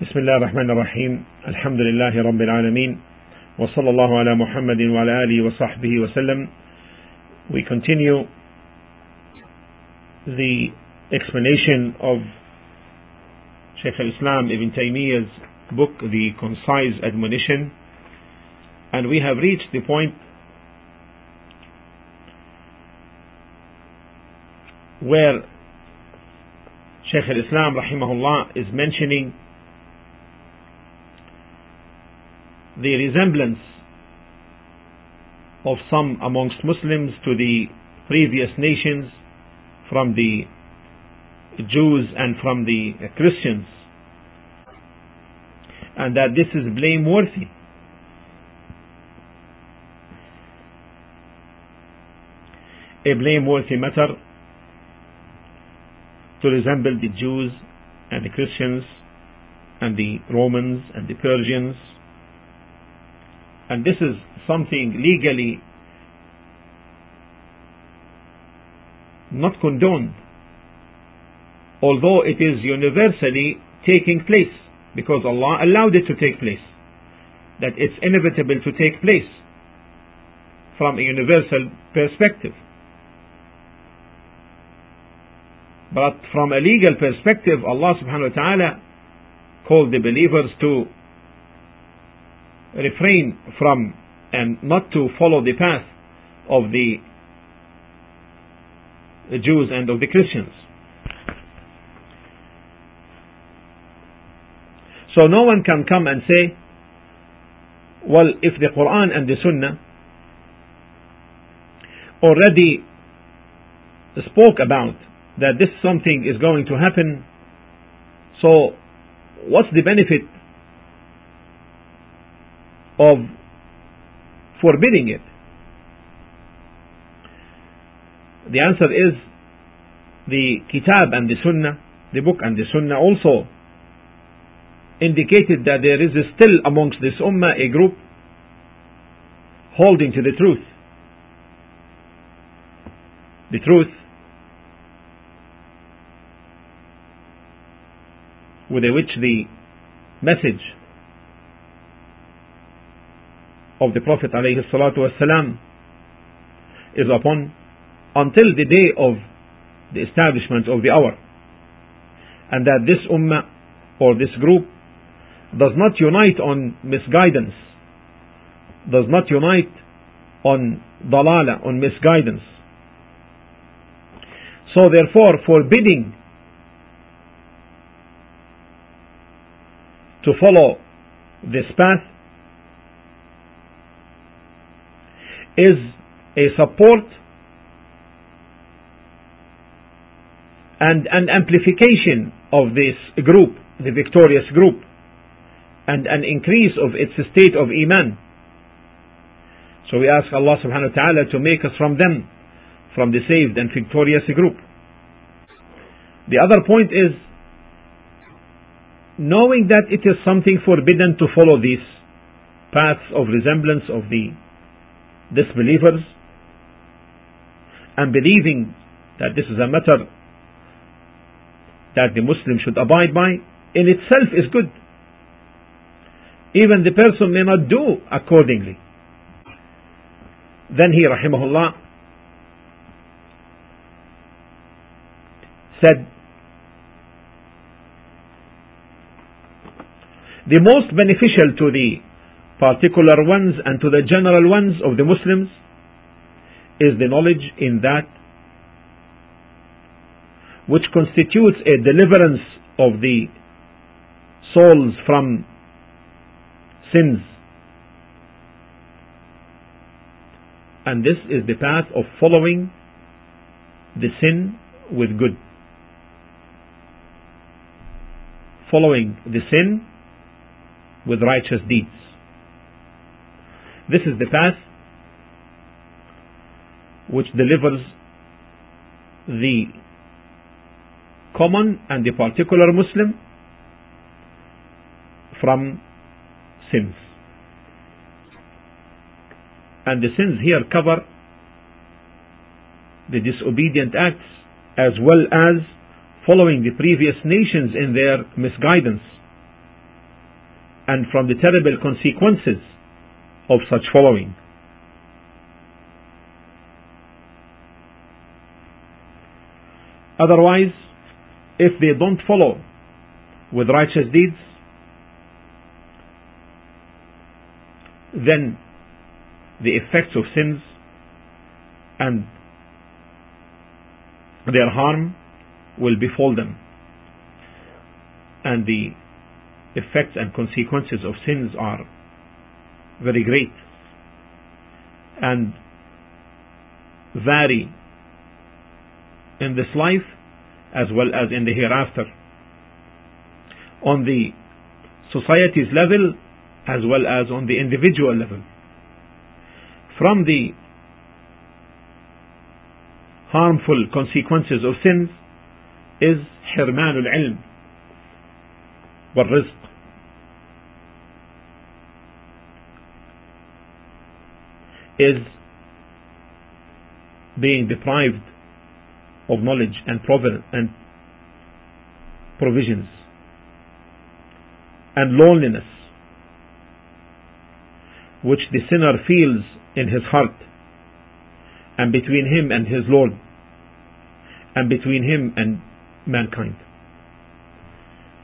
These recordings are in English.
بسم الله الرحمن الرحيم الحمد لله رب العالمين وصلى الله على محمد وعلى آله وصحبه وسلم. We continue the explanation of Shaykh al-Islam ibn Taymiyyah's book, The Concise Admonition, and we have reached the point where Shaykh al-Islam rahimahullah is mentioning the resemblance of some amongst Muslims to the previous nations, from the Jews and from the Christians, and that this is blameworthy. A blameworthy matter to resemble the Jews and the Christians and the Romans and the Persians, and this is something legally not condoned, although it is universally taking place because Allah allowed it to take place, that it's inevitable to take place from a universal perspective. But from a legal perspective, Allah subhanahu wa ta'ala called the believers to refrain from and not to follow the path of the Jews and of the Christians. So no one can come and say, well, if the Quran and the Sunnah already spoke about that this something is going to happen, so what's the benefit of forbidding it? The answer is, the Kitab and the Sunnah, the book and the Sunnah, also indicated that there is still amongst this Ummah a group holding to the truth. The truth with which the message of the Prophet ﷺ is upon, until the day of the establishment of the hour, and that this ummah or this group does not unite on misguidance, does not unite on dalala, on misguidance. So therefore, forbidding to follow this path is a support and an amplification of this group, the victorious group, and an increase of its state of iman. So we ask Allah subhanahu wa ta'ala to make us from them, from the saved and victorious group. The other point is, knowing that it is something forbidden to follow these paths of resemblance of the disbelievers, and believing that this is a matter that the Muslim should abide by, in itself is good. Even the person may not do accordingly. Then he, rahimahullah, said, the most beneficial to the particular ones and to the general ones of the Muslims is the knowledge in that which constitutes a deliverance of the souls from sins. And this is the path of following the sin with good. Following the sin with righteous deeds. This is the path which delivers the common and the particular Muslim from sins. And the sins here cover the disobedient acts as well as following the previous nations in their misguidance. and from the terrible consequences of such following. Otherwise, if they don't follow with righteous deeds, then the effects of sins and their harm will befall them, and the effects and consequences of sins are very great and vary in this life as well as in the hereafter, on the society's level as well as on the individual level. From the harmful consequences of sins is حرمان العلم والرزق, is being deprived of knowledge and provisions, and loneliness, which the sinner feels in his heart, and between him and his Lord, and between him and mankind.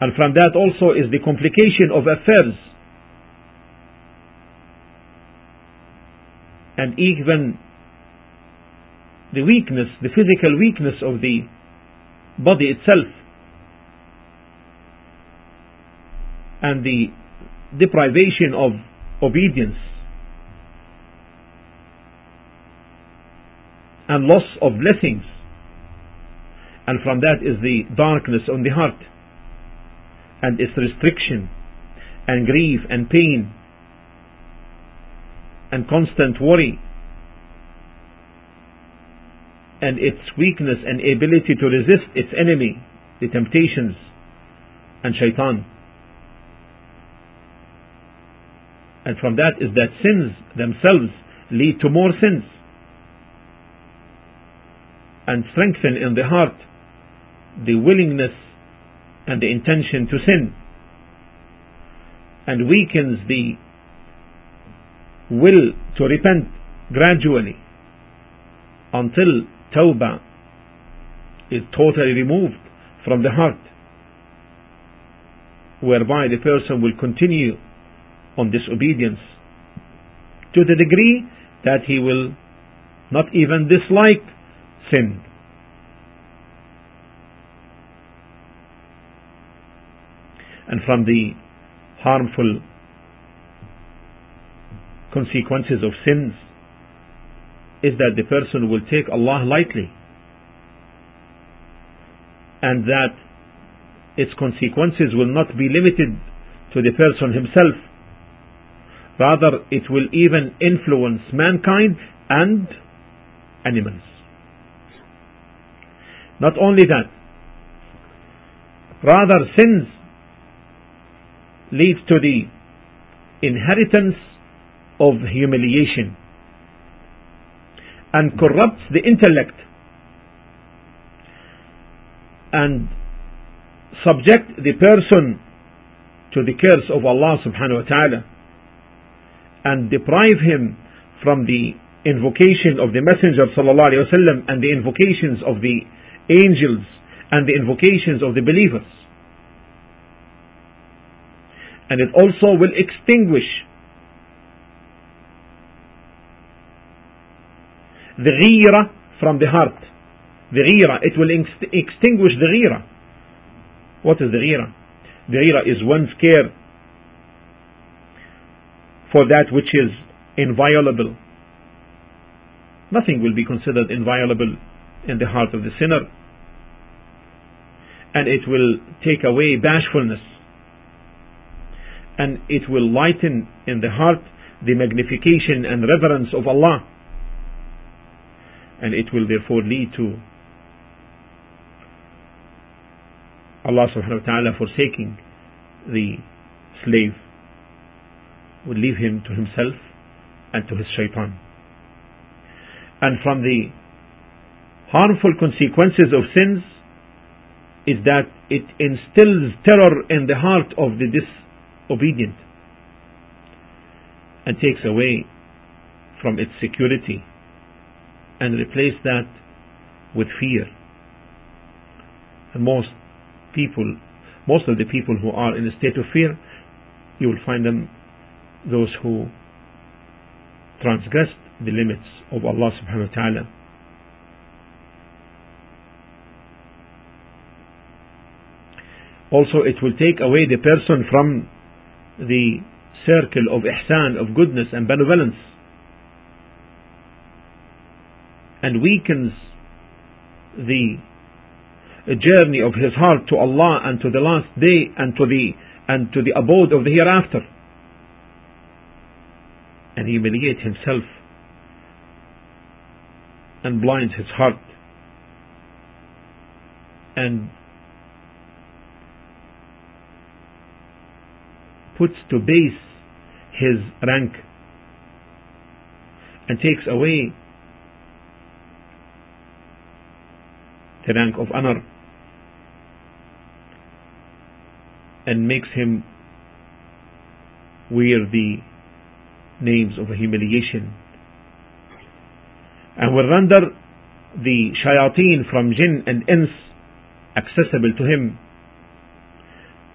And from that also is the complication of affairs, and even the weakness, the physical weakness of the body itself, and the deprivation of obedience, and loss of blessings. And from that is the darkness on the heart, and its restriction, and grief, and pain, and constant worry, and its weakness and ability to resist its enemy, the temptations and shaitan. And from that is that sins themselves lead to more sins, and strengthen in the heart the willingness and the intention to sin, and weakens the will to repent gradually until tawbah is totally removed from the heart, whereby the person will continue on disobedience to the degree that he will not even dislike sin. And from the harmful consequences of sins is that the person will take Allah lightly, and that its consequences will not be limited to the person himself, rather it will even influence mankind and animals. Not only that, rather sins leads to the inheritance of humiliation, and corrupts the intellect, and subject the person to the curse of Allah subhanahu wa ta'ala, and deprive him from the invocation of the Messenger sallallahu alayhi wa sallam, and the invocations of the angels, and the invocations of the believers. And it also will extinguish the ghira from the heart. The ghira, it will extinguish the ghira. What is the ghira? The ghira is one's care for that which is inviolable. Nothing will be considered inviolable in the heart of the sinner, and it will take away bashfulness, and it will lighten in the heart the magnification and reverence of Allah, and it will therefore lead to Allah subhanahu wa ta'ala forsaking the slave, will leave him to himself and to his shaitan. And from the harmful consequences of sins is that it instills terror in the heart of the disobedient, and takes away from its security and replace that with fear. And most of the people who are in a state of fear, you will find them those who transgressed the limits of Allah subhanahu wa ta'ala. Also, it will take away the person from the circle of ihsan, of goodness and benevolence, and weakens the journey of his heart to Allah and to the last day and to the abode of the hereafter, and humiliate himself and blind his heart and puts to base his rank and takes away the rank of honor and makes him wear the names of humiliation, and will render the shayateen from jinn and ins accessible to him,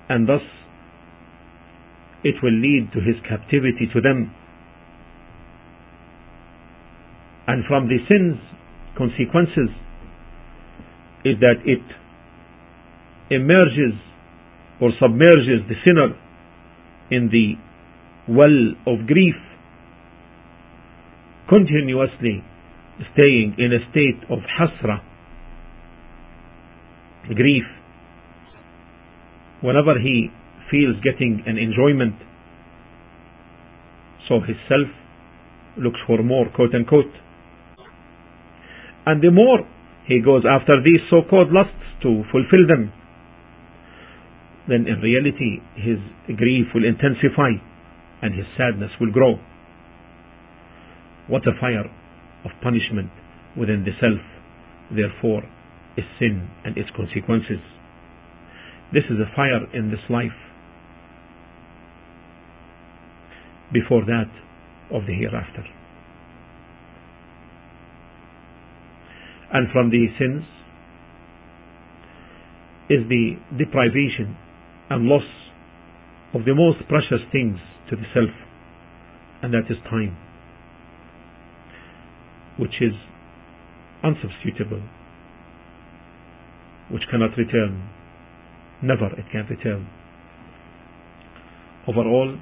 and thus it will lead to his captivity to them. And from the sin's consequences is that it immerses or submerges the sinner in the well of grief, continuously staying in a state of hasra, grief, whenever he feels getting an enjoyment, so his self looks for more, quote unquote. And the more he goes after these so-called lusts to fulfill them, then in reality his grief will intensify and his sadness will grow. What a fire of punishment within the self, therefore, is sin and its consequences. This is a fire in this life, before that of the hereafter. And from the sins is the deprivation and loss of the most precious things to the self, and that is time, which is unsubstitutable, which cannot return, never it can return. Overall,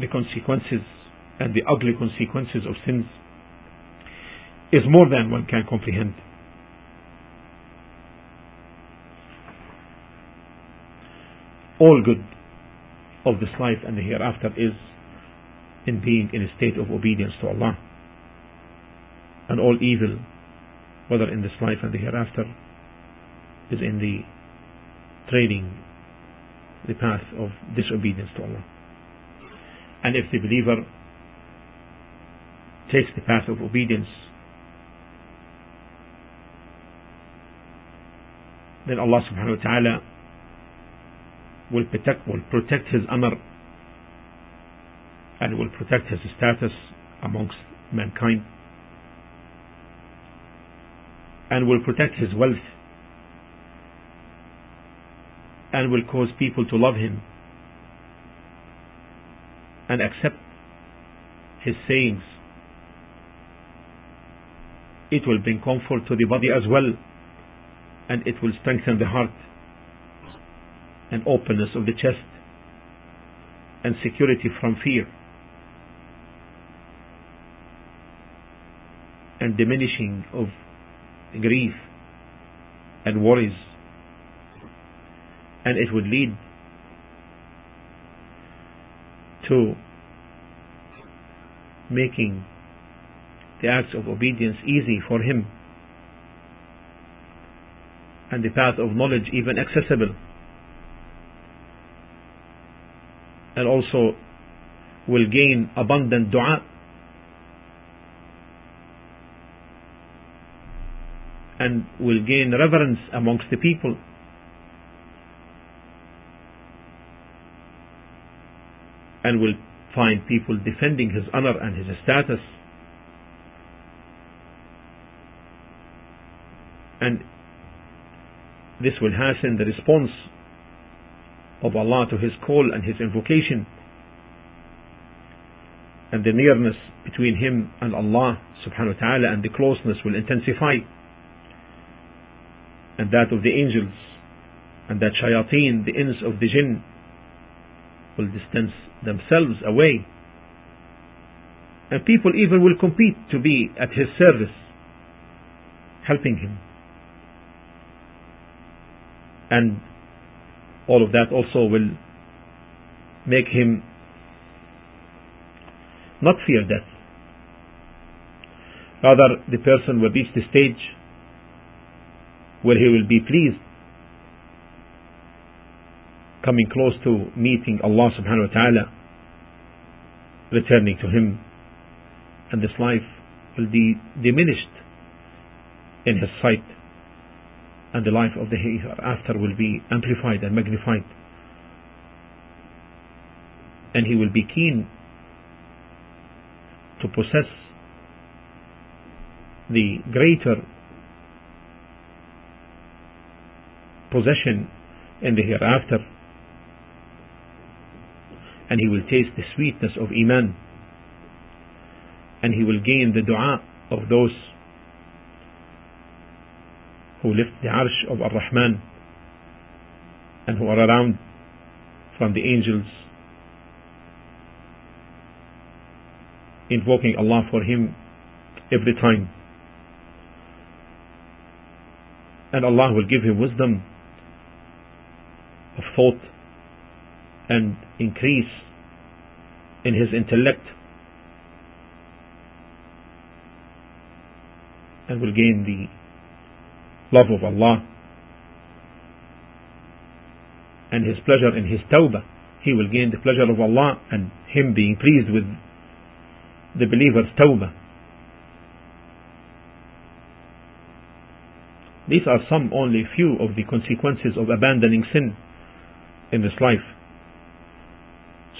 the consequences and the ugly consequences of sins is more than one can comprehend. All good of this life and the hereafter is in being in a state of obedience to Allah, and all evil, whether in this life and the hereafter, is in the treading the path of disobedience to Allah. And if the believer takes the path of obedience, then Allah subhanahu wa ta'ala will protect his honor and will protect his status amongst mankind, and will protect his wealth, and will cause people to love him and accept his sayings. It will bring comfort to the body as well, and it will strengthen the heart and openness of the chest and security from fear, and diminishing of grief and worries, and it would lead to making the acts of obedience easy for him, and the path of knowledge even accessible, and also will gain abundant dua and will gain reverence amongst the people, and will find people defending his honor and his status. And this will hasten the response of Allah to his call and his invocation, and the nearness between him and Allah subhanahu wa ta'ala and the closeness will intensify, and that of the angels and that shayateen, the ins of the jinn, will distance themselves away, and people even will compete to be at his service, helping him. And all of that also will make him not fear death. Rather, the person will reach the stage where he will be pleased, coming close to meeting Allah subhanahu wa ta'ala, returning to him, and this life will be diminished in his sight, and the life of the hereafter will be amplified and magnified, and he will be keen to possess the greater possession in the hereafter, and he will taste the sweetness of Iman, and he will gain the dua of those who lift the arsh of Ar-Rahman and who are around, from the angels, invoking Allah for him every time. And Allah will give him wisdom of thought and increase in his intellect, and will gain the love of Allah and his pleasure in his tawbah. He will gain the pleasure of Allah and him being pleased with the believer's tawbah. These are some only few of the consequences of abandoning sin in this life,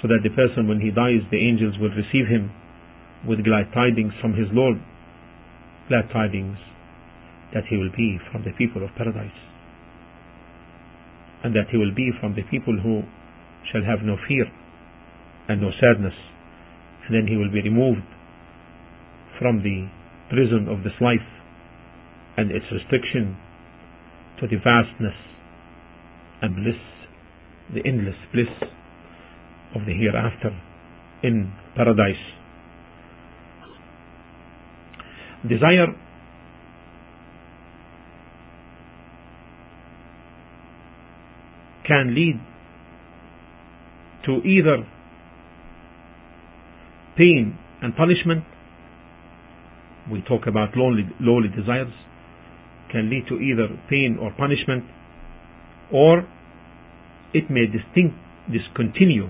so that the person, when he dies, the angels will receive him with glad tidings from his Lord, glad tidings that he will be from the people of paradise, and that he will be from the people who shall have no fear and no sadness. And then he will be removed from the prison of this life and its restriction to the vastness and bliss, the endless bliss of the hereafter in paradise. Desire can lead to either pain and punishment. We talk about lowly desires can lead to either pain or punishment, or it may discontinue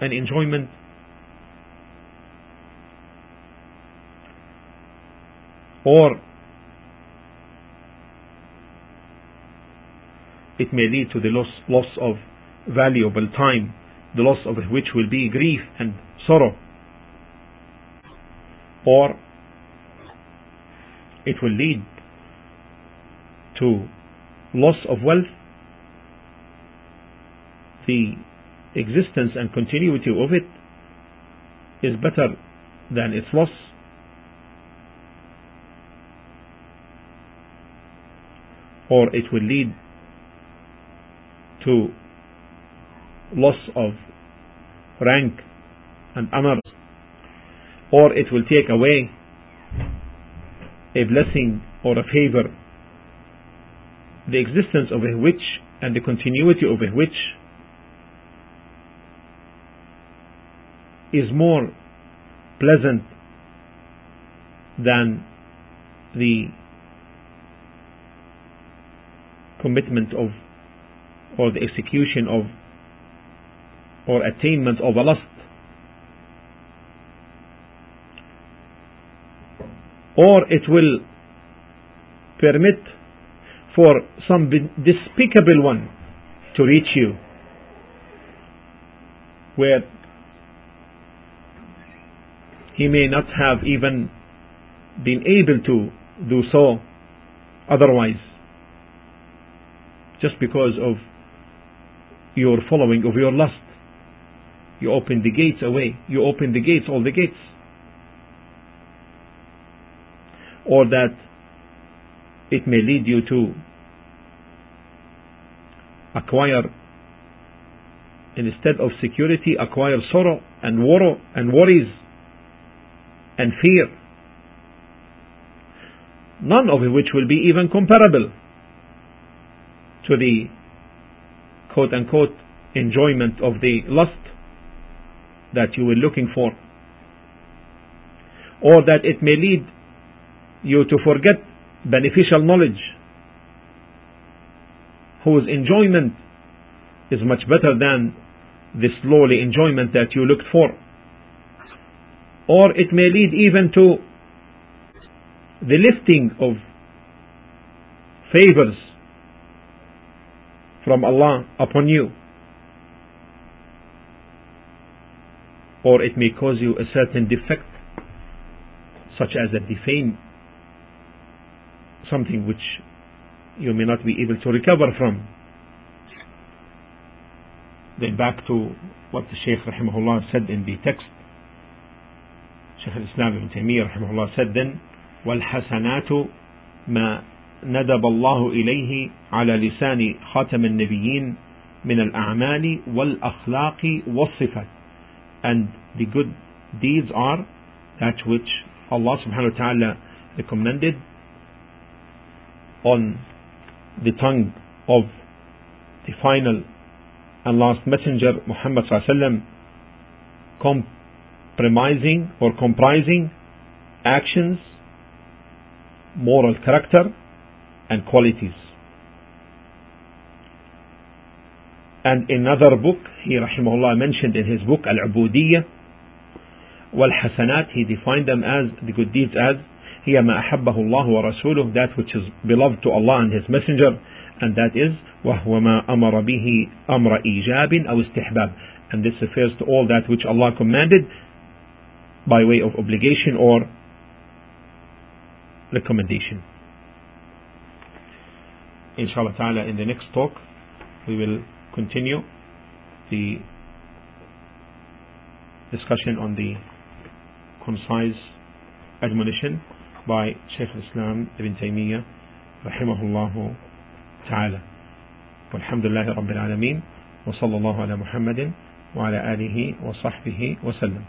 an enjoyment or it may lead to the loss of valuable time, the loss of which will be grief and sorrow, or it will lead to loss of wealth, the existence and continuity of it is better than its loss, or it will lead to loss of rank and honor, or it will take away a blessing or a favor, the existence of which and the continuity of which is more pleasant than the commitment of or the execution of or attainment of a lust. Or it will permit for some despicable one to reach you, where he may not have even been able to do so otherwise, just because of your following of your lust. You open the gates away, you open the gates, all the gates. Or that it may lead you to acquire, instead of security, acquire sorrow and worrow and worries and fear, none of which will be even comparable to the quote-unquote enjoyment of the lust that you were looking for. Or that it may lead you to forget beneficial knowledge, whose enjoyment is much better than this lowly enjoyment that you looked for. Or it may lead even to the lifting of favors from Allah upon you. Or it may cause you a certain defect, such as a defame, something which you may not be able to recover from. Then back to what the Shaykh rahimahullah said in the text. Shaykh al-Islam ibn Taymiyyah rahimahullah said then, وَالْحَسَنَاتُ مَا نَدَبَ اللَّهُ إِلَيْهِ عَلَى لِسَانِ خَاتَمِ النَّبِيِّينَ مِنَ الْأَعْمَالِ وَالْأَخْلَاقِ وَالصِّفَاتِ. And the good deeds are that which Allah subhanahu wa ta'ala recommended on the tongue of the final and last messenger Muhammad sallallahu alaihi wasallam, comprising actions, moral character and qualities. And another book he rahimahullah mentioned in his book al-Abudiyyah wal Hasanat, he defined them as, the good deeds as, هي ما أحبه الله ورسوله, that which is beloved to Allah and His Messenger, and that is وهو ما أمر به أمر إيجاب أو استحباب, and this refers to all that which Allah commanded by way of obligation or recommendation. Inshallah ta'ala, in the next talk we will continue the discussion on the concise admonition by Shaykh al-Islam ibn Taymiyyah rahimahullahu ta'ala. Walhamdulillahi rabbil alameen, wa sallallahu ala Muhammadin wa ala alihi wa sahbihi wa sallam.